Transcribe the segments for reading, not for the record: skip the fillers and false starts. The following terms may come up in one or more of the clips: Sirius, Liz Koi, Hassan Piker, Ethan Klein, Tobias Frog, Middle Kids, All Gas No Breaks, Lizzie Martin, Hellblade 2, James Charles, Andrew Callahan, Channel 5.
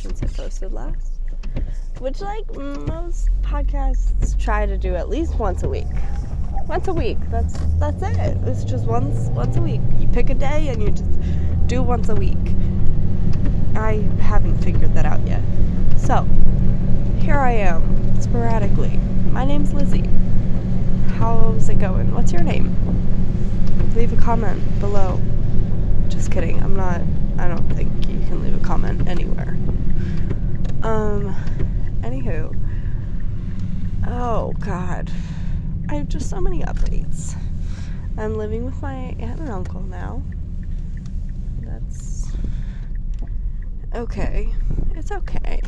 since I posted last, which, like, most podcasts try to do at least once a week. Once a week. That's it. It's just once a week. You pick a day and you just do once a week. I haven't figured that out yet. So, here I am, sporadically. My name's Lizzie. How's it going? What's your name? Leave a comment below. Just kidding. I don't think you can leave a comment anywhere. Anywho. Oh, God. I have just so many updates. I'm living with my aunt and uncle now. That's okay. It's okay.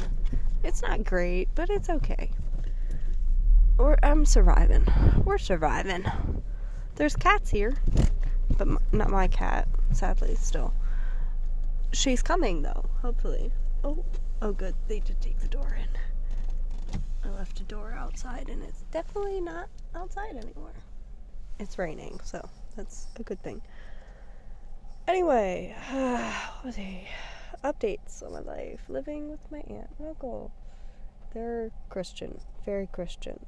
It's not great, but it's okay. I'm surviving. We're surviving. There's cats here. But not my cat, sadly, still. She's coming, though, hopefully. Oh, good. They did take the door in. I left a door outside, and it's definitely not outside anymore. It's raining, so that's a good thing. Anyway, updates on my life. Living with my aunt and uncle. They're Christian. Very Christian.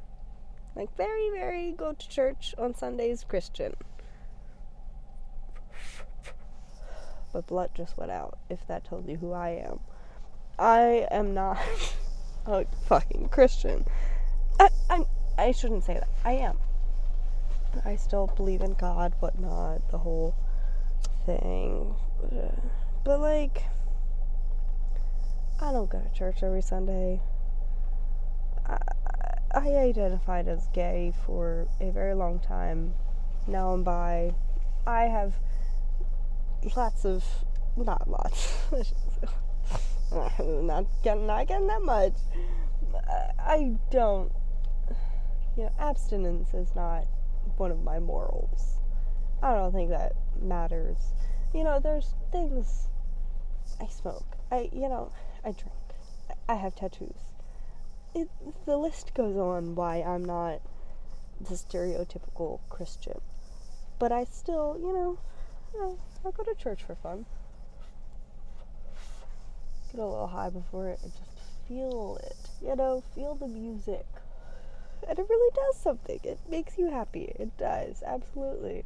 Like, very, very go to church on Sundays Christian. But blood just went out, if that tells you who I am. I am not a fucking Christian. I shouldn't say that. I am. I still believe in God, whatnot, the whole thing. But, like, I don't go to church every Sunday. I identified as gay for a very long time. Now I'm bi. I have not getting that much. I don't, abstinence is not one of my morals. I don't think that matters. There's things. I smoke. I drink. I have tattoos. The list goes on why I'm not the stereotypical Christian. But I still, I go to church for fun. Get a little high before it and just feel it. Feel the music. And it really does something. It makes you happy. It does. Absolutely.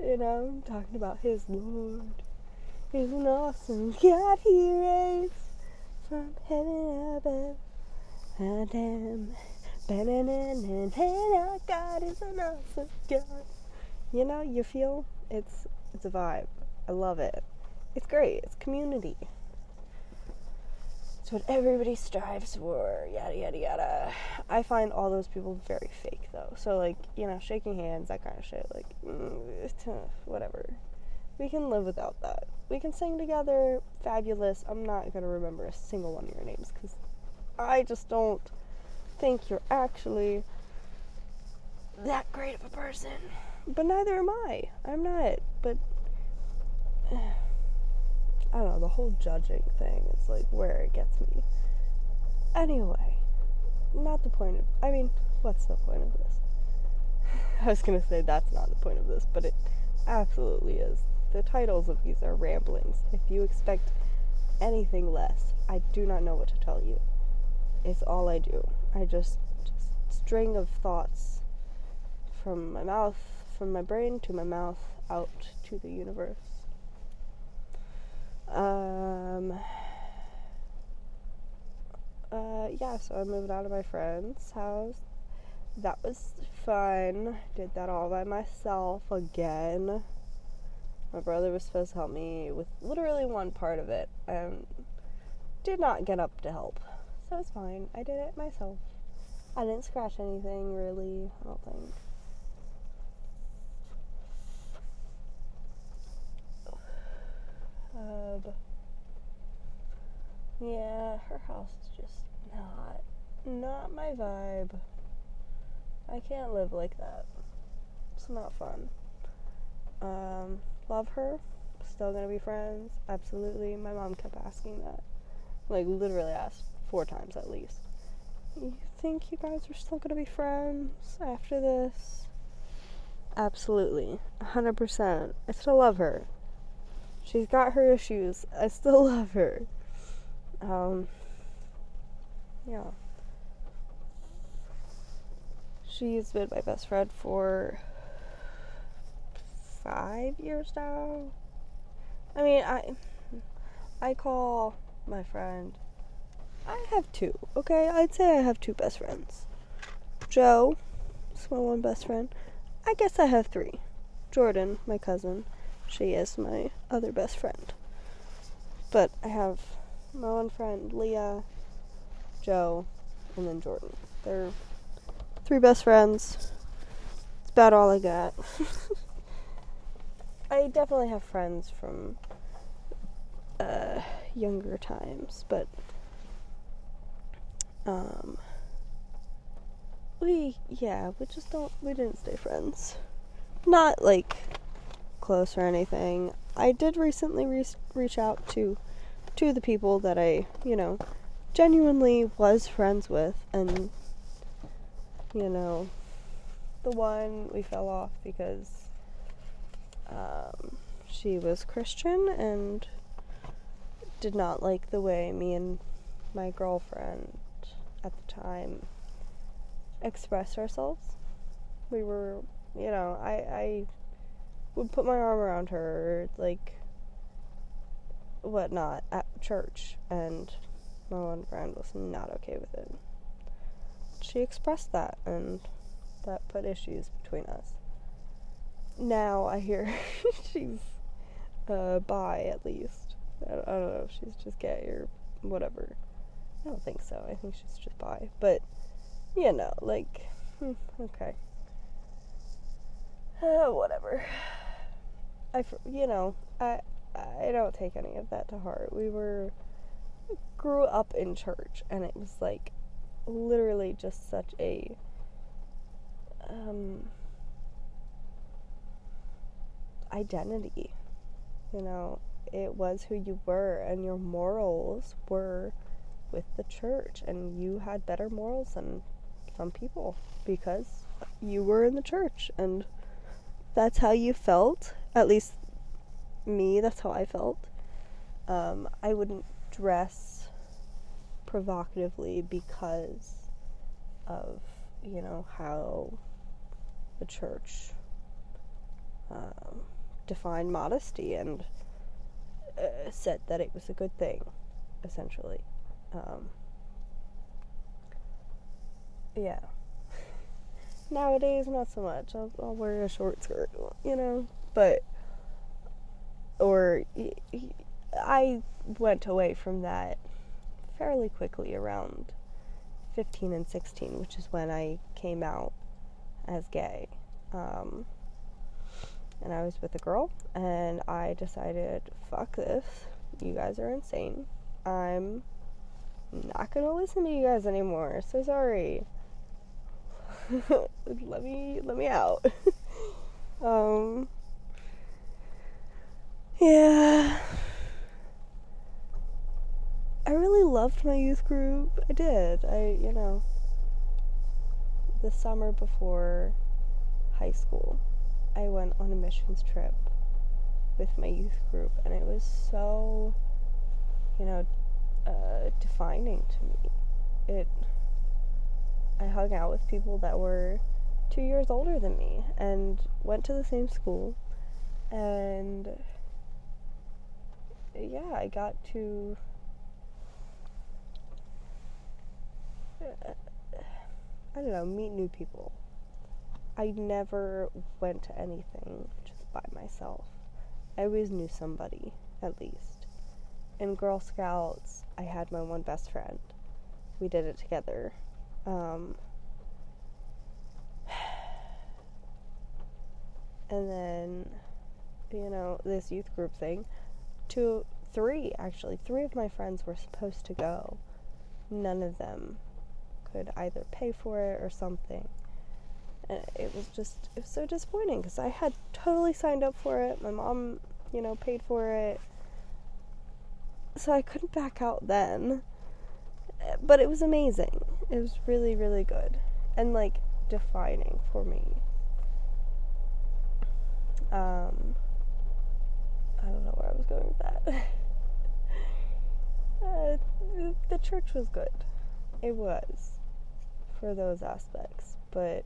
I'm talking about his Lord. He's an awesome God. He reigns from heaven above. And him. Our God is an awesome God. You feel it's a vibe. I love it. It's great. It's community. It's what everybody strives for. Yada, yada, yada. I find all those people very fake, though. So, like, shaking hands, that kind of shit. Like, whatever. We can live without that. We can sing together. Fabulous. I'm not going to remember a single one of your names because I just don't think you're actually that great of a person. But neither am I. I'm not. But, I don't know, the whole judging thing is, like, where it gets me. Anyway, not the point of, what's the point of this? I was going to say that's not the point of this, but it absolutely is. The titles of these are ramblings. If you expect anything less, I do not know what to tell you. It's all I do. I just string of thoughts from my mouth, from my brain to my mouth, out to the universe. So I moved out of my friend's house. That was fun. Did that all by myself again. My brother was supposed to help me with literally one part of it, and did not get up to help. So it's fine. I did it myself. I didn't scratch anything, really, I don't think. Yeah, her house is just not my vibe. I can't live like that. It's not fun. Love her. Still gonna be friends. Absolutely. My mom kept asking that. Like, literally asked 4 times at least. You think you guys are still gonna be friends after this? Absolutely. 100%. I still love her. She's got her issues. I still love her. Yeah. She's been my best friend for 5 years now. I mean, I call my friend, I have two, okay? I'd say I have two best friends. Joe is my one best friend. I guess I have three. Jordan, my cousin, she is my other best friend. But I have my one friend, Leah, Joe, and then Jordan. They're three best friends. It's about all I got. I definitely have friends from younger times, but we didn't stay friends. Not like close or anything. I did recently reach out to two of the people that I, genuinely was friends with, and the one we fell off because she was Christian and did not like the way me and my girlfriend at the time expressed ourselves. We were, I would put my arm around her, like, whatnot, at church, and my one friend was not okay with it. She expressed that, and that put issues between us. Now I hear she's bi, at least. I don't know if she's just gay or whatever. I don't think so. I think she's just bi. But, okay. Whatever. I don't take any of that to heart. We grew up in church, and it was, literally just such a, identity, it was who you were, and your morals were with the church, and you had better morals than some people, because you were in the church, and that's how you felt, at least me, that's how I felt. I wouldn't dress provocatively because of, how the church defined modesty and said that it was a good thing, essentially. Yeah. Nowadays, not so much. I'll wear a short skirt, but, or I went away from that fairly quickly around 15 and 16, which is when I came out as gay. And I was with a girl, and I decided, fuck this, you guys are insane, I'm not gonna listen to you guys anymore, so sorry, let me out. Yeah, I really loved my youth group, I did, the summer before high school, I went on a missions trip with my youth group, and it was so, defining to me. I hung out with people that were 2 years older than me, and went to the same school, and, I got to, meet new people. I never went to anything just by myself. I always knew somebody, at least. In Girl Scouts, I had my one best friend. We did it together. And then, this youth group thing. Three of my friends were supposed to go. None of them could either pay for it or something. And it was so disappointing, because I had totally signed up for it. My mom, paid for it. So I couldn't back out then. But it was amazing. It was really, really good. And, defining for me. I don't know where I was going with that. The church was good. It was, for those aspects, but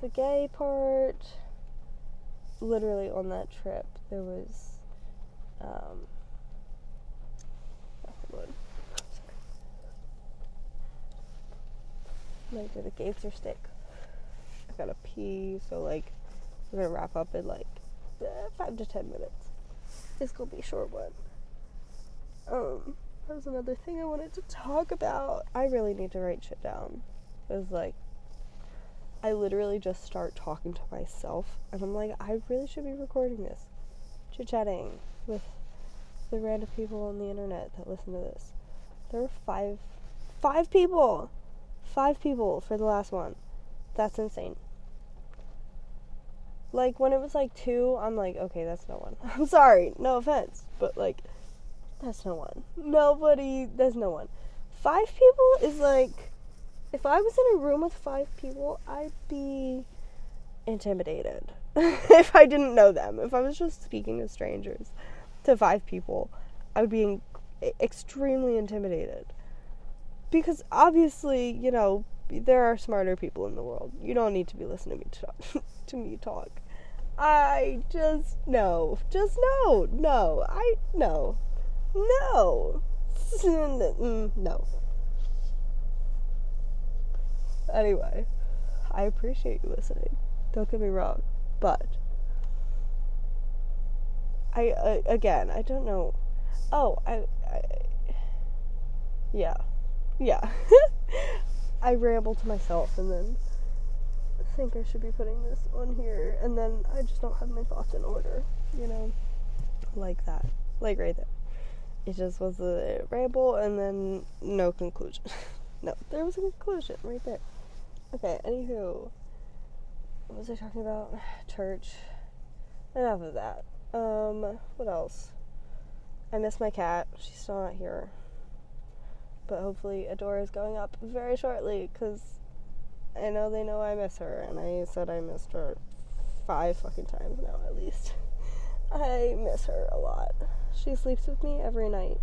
the gay part, literally on that trip, there was, the gates are thick. I gotta pee, so we're gonna wrap up in 5 to 10 minutes. It's gonna be a short one. There's another thing I wanted to talk about. I really need to write shit down. It was I literally just start talking to myself, and I'm I really should be recording this, chit-chatting with the random people on the internet that listen to this. There were five people for the last one. That's insane. When it was 2, I'm okay, that's no one. I'm sorry, no offense, but that's no one. Nobody, there's no one. 5 people is if I was in a room with 5 people, I'd be intimidated if I didn't know them. If I was just speaking to strangers, to 5 people, I would be extremely intimidated. Because obviously, there are smarter people in the world. You don't need to be listening to me talk. I just know. Just no. No. I no. No. No. Anyway, I appreciate you listening. Don't get me wrong, but I don't know. Oh, yeah. I ramble to myself and then think I should be putting this on here, and then I just don't have my thoughts in order, that. Right there. It just was a ramble and then no conclusion. No, there was a conclusion right there. Okay, anywho, what was I talking about? Church. Enough of that. What else? I miss my cat. She's still not here. But hopefully Adora is going up very shortly, because I know they know I miss her, and I said I missed her 5 fucking times now at least. I miss her a lot. She sleeps with me every night.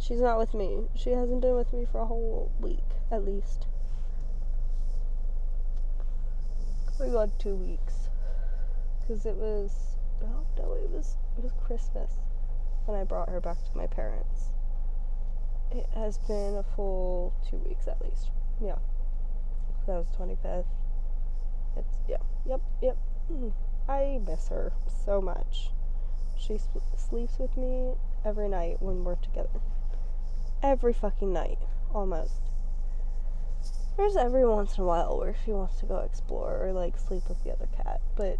She's not with me. She hasn't been with me for a whole week, at least. We got 2 weeks. Because it was Christmas when I brought her back to my parents. It has been a full 2 weeks at least. Yeah. That was 25th. It's, yeah. Yep. I miss her so much. She sleeps with me every night when we're together. Every fucking night. Almost. There's every once in a while where she wants to go explore or sleep with the other cat. But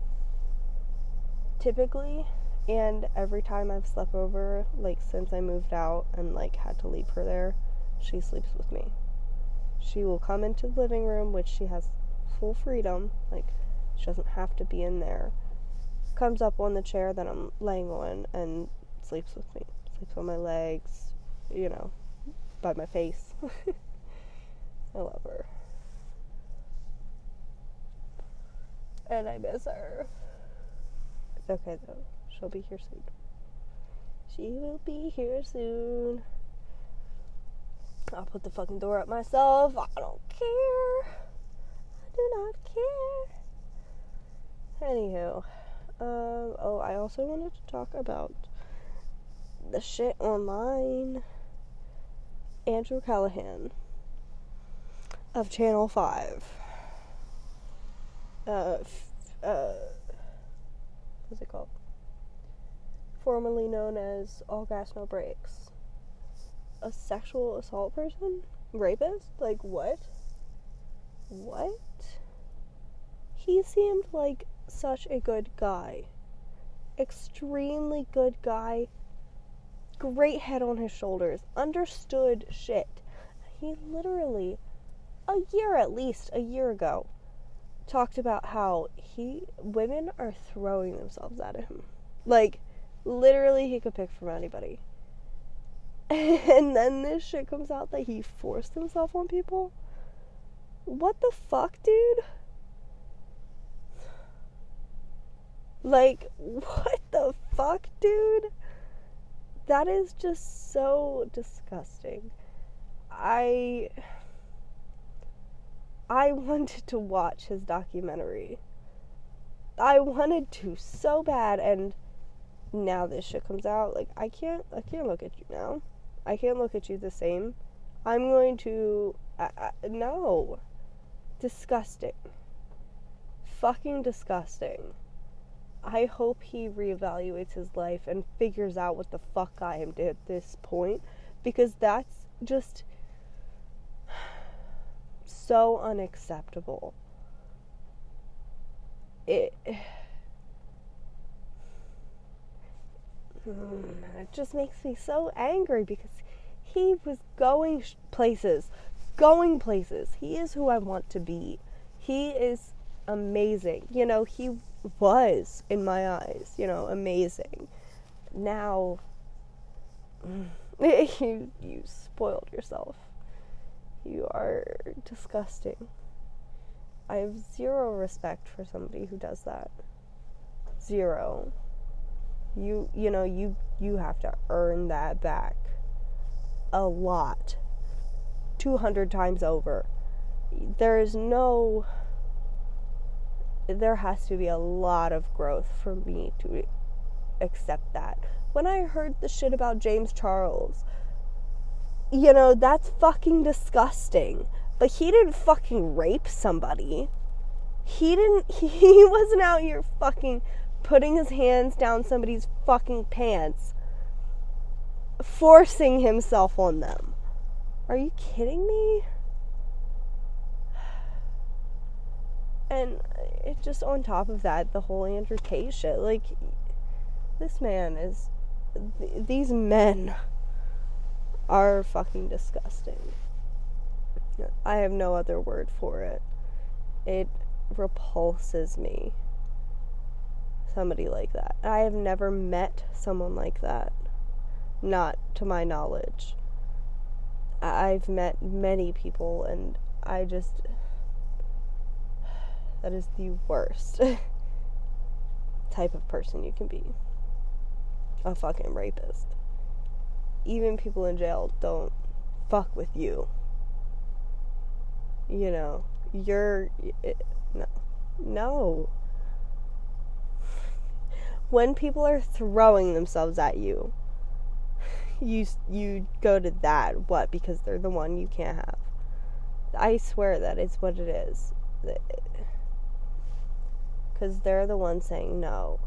typically, and every time I've slept over, since I moved out and had to leave her there, she sleeps with me. She will come into the living room, which she has full freedom. She doesn't have to be in there. Comes up on the chair that I'm laying on and sleeps with me. Sleeps on my legs, by my face. I love her. And I miss her. It's okay, though. She'll be here soon. She will be here soon. I'll put the fucking door up myself. I don't care. I do not care. Anywho. I also wanted to talk about the shit online. Andrew Callahan of Channel 5. What's it called? Formerly known as All Gas No Breaks. A sexual assault person? Rapist? What? What? He seemed such a good guy. Extremely good guy. Great head on his shoulders. Understood shit. He literally, a year ago, talked about how women are throwing themselves at him. Literally, he could pick from anybody. And then this shit comes out that he forced himself on people? What the fuck, dude? What the fuck, dude? That is just so disgusting. I wanted to watch his documentary. I wanted to so bad, and now this shit comes out. Like, I can't look at you now. I can't look at you the same. I'm going to... no. Disgusting. Fucking disgusting. I hope he reevaluates his life and figures out what the fuck I am did at this point, because that's just so unacceptable. It just makes me so angry, because he was going places. Going places. He is who I want to be. He is amazing. You know, he was, in my eyes, you know, amazing. Now, you spoiled yourself. You are disgusting. I have zero respect for somebody who does that. Zero. You know, you have to earn that back. A lot. 200 times over. There has to be a lot of growth for me to accept that. When I heard the shit about James Charles, you know, that's fucking disgusting. But he didn't fucking rape somebody. He wasn't out here fucking putting his hands down somebody's fucking pants, forcing himself on them. Are you kidding me? And it just, on top of that, the whole Andrew K shit, like, this man is, these men are fucking disgusting. I have no other word for it. It repulses me. Somebody like that. I have never met someone like that. Not to my knowledge. I've met many people, and I just... That is the worst type of person you can be. A fucking rapist. Even people in jail don't fuck with you. You know, no. When people are throwing themselves at you, you go to that. What? Because they're the one you can't have. I swear that is what it is. Because they're the ones saying no.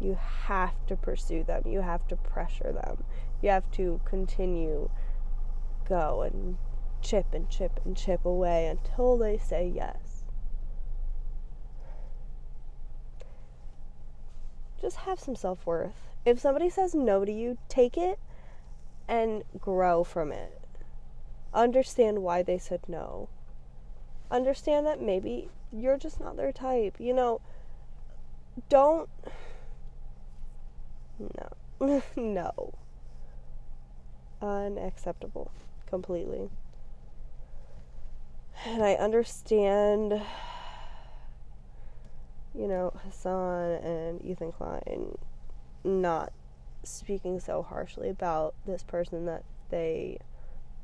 You have to pursue them. You have to pressure them. You have to continue, go and chip and chip and chip away until they say yes. Just have some self-worth. If somebody says no to you, take it and grow from it. Understand why they said no. Understand that maybe you're just not their type. You know, don't... No. No. Unacceptable. Completely. And I understand, you know, Hassan and Ethan Klein not speaking so harshly about this person that they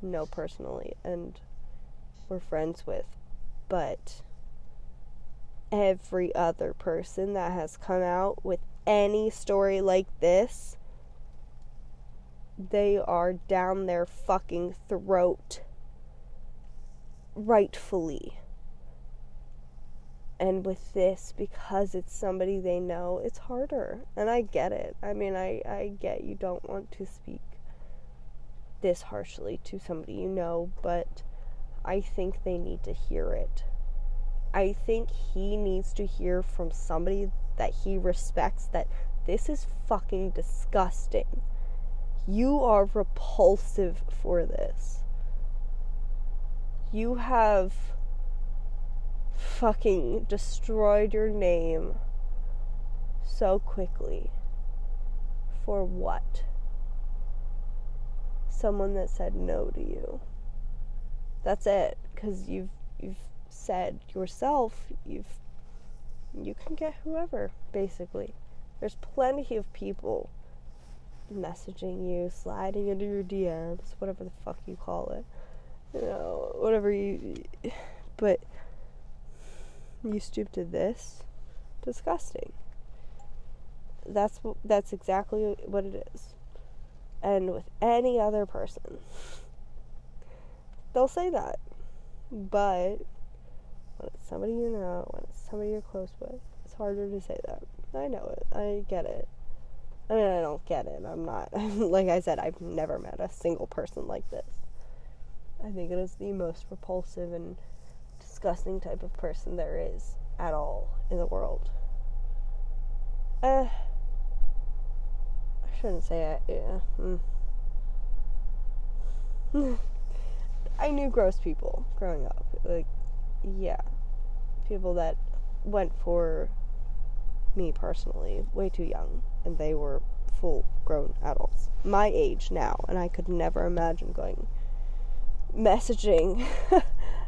know personally and were friends with, but every other person that has come out with any story like this, they are down their fucking throat. Rightfully. And with this, because it's somebody they know, it's harder. And I get it. I mean, I get you don't want to speak this harshly to somebody you know, but I think they need to hear it. I think he needs to hear from somebody that he respects that this is fucking disgusting. You are repulsive for this. You have fucking destroyed your name so quickly. For what? Someone that said no to you. That's it. Because you've said yourself, you can get whoever, basically. There's plenty of people messaging you, sliding into your DMs, whatever the fuck you call it, you know, whatever you, but you stoop to this, disgusting. That's exactly what it is. And with any other person, they'll say that, but when it's somebody you know, when it's somebody you're close with, it's harder to say that. I know it. I get it. I mean, I don't get it. I'm not, like I said, I've never met a single person like this. I think it is the most repulsive and disgusting type of person there is at all in the world. I shouldn't say it. Yeah. I knew gross people growing up. Like, yeah. People that went for me personally way too young, and they were full grown adults my age now, and I could never imagine going messaging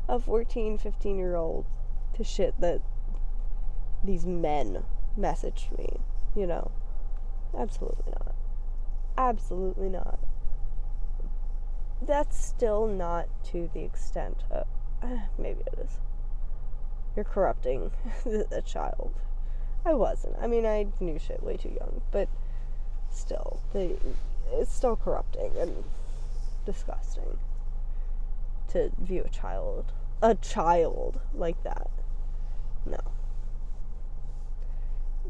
a 14-15 year old to shit that these men messaged me, you know. Absolutely not. That's still not to the extent of, maybe it is, you're corrupting a child. I wasn't. I mean, I knew shit way too young, but still, it's still corrupting and disgusting to view a child like that. No.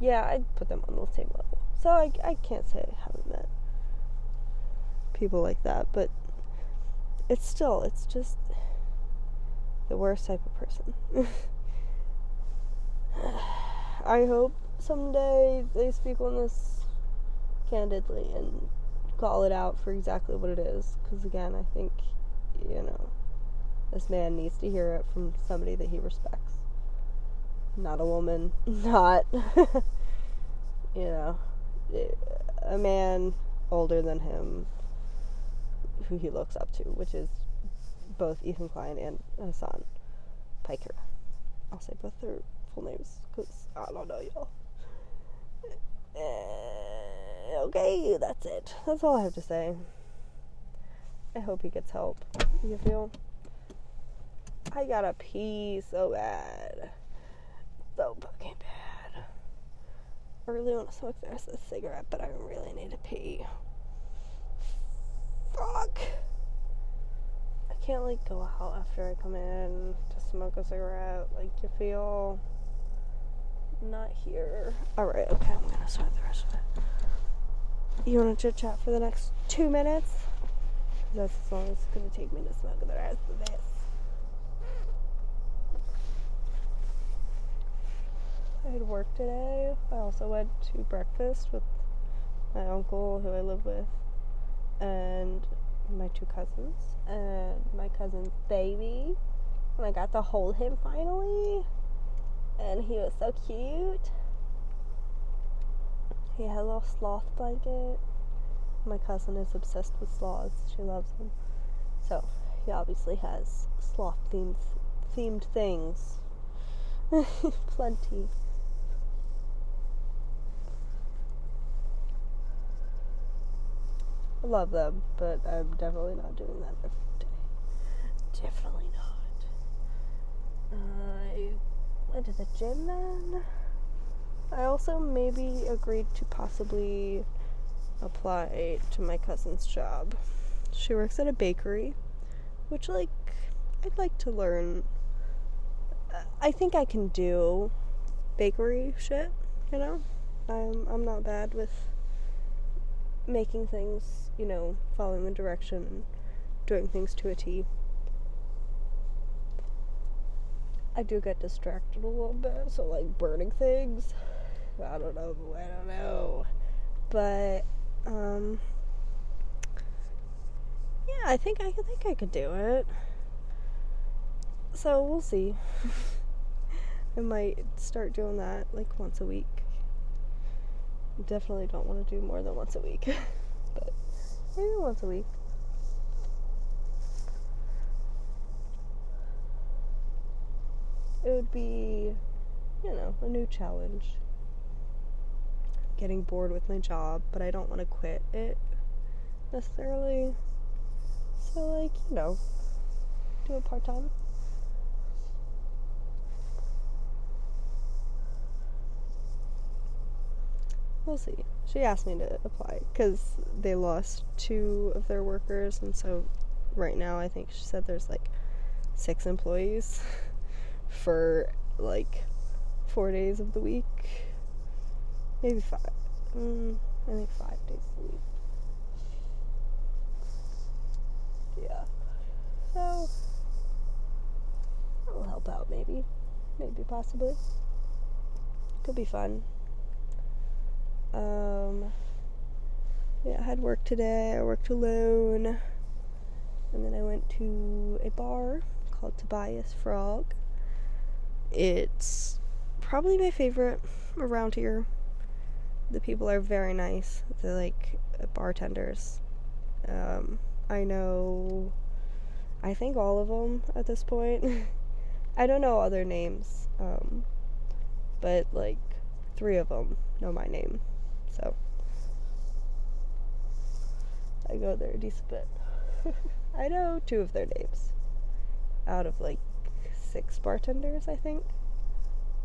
Yeah, I'd put them on the same level. So I can't say I haven't met people like that, but it's just the worst type of person. I hope someday they speak on this candidly and call it out for exactly what it is. Because again, I think, you know, this man needs to hear it from somebody that he respects. Not a woman. Not, you know, a man older than him who he looks up to, which is both Ethan Klein and Hassan Piker. I'll say both their full names, because I don't know, y'all. Okay, that's it. That's all I have to say. I hope he gets help. You feel? I gotta pee so bad. So fucking bad. I really want to smoke the rest of the cigarette, but I really need to pee. Fuck! I can't, like, go out after I come in to smoke a cigarette. Like, you feel? Not here. Alright, okay, I'm gonna start the rest of it. You wanna chit chat for the next 2 minutes? That's as long as it's gonna take me to smoke the rest of this. I had work today. I also went to breakfast with my uncle, who I live with, and my two cousins, and my cousin's baby, and I got to hold him finally, and he was so cute. He had a little sloth blanket. My cousin is obsessed with sloths. She loves them. So he obviously has sloth themed things. Plenty. I love them, but I'm definitely not doing that every day. Definitely not. I went to the gym then. I also maybe agreed to possibly apply to my cousin's job. She works at a bakery, which, like, I'd like to learn. I think I can do bakery shit, you know? I'm not bad with making things, you know, following the direction and doing things to a T. I do get distracted a little bit, so, like, burning things, I don't know, but, yeah, I think I could do it, so we'll see. I might start doing that, like, once a week. Definitely don't want to do more than once a week, but maybe once a week. It would be, you know, a new challenge. getting bored with my job, but I don't want to quit it necessarily. So, like, you know, do it part-time. We'll see. She asked me to apply because they lost 2 of their workers, and so right now I think she said there's like 6 employees for like 4 days of the week, maybe 5. I think 5 days a week. Yeah. So it'll help out, maybe possibly. Could be fun. Yeah, I had work today. I worked alone, and then I went to a bar called Tobias Frog. It's probably my favorite around here. The people are very nice. They're like bartenders. I think all of them at this point. I don't know all their names, but like 3 of them know my name. So, I go there a decent bit. I know 2 of their names out of like 6 bartenders, I think.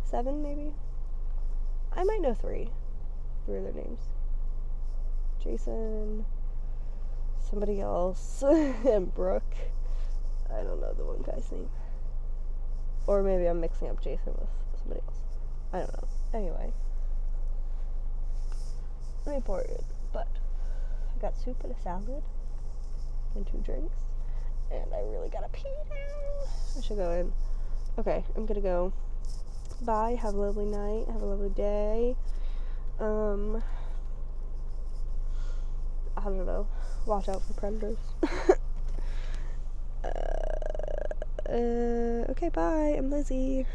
7, maybe. I might know 3 of their names. Jason, somebody else, and Brooke. I don't know the one guy's name. Or maybe I'm mixing up Jason with somebody else. I don't know. Anyway. Pretty boring, but I got soup and a salad and 2 drinks, and I really gotta pee now. I should go in. Okay, I'm gonna go. Bye. Have a lovely night. Have a lovely day. I don't know. Watch out for predators. Okay, bye. I'm Lizzie.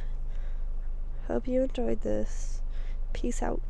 Hope you enjoyed this. Peace out.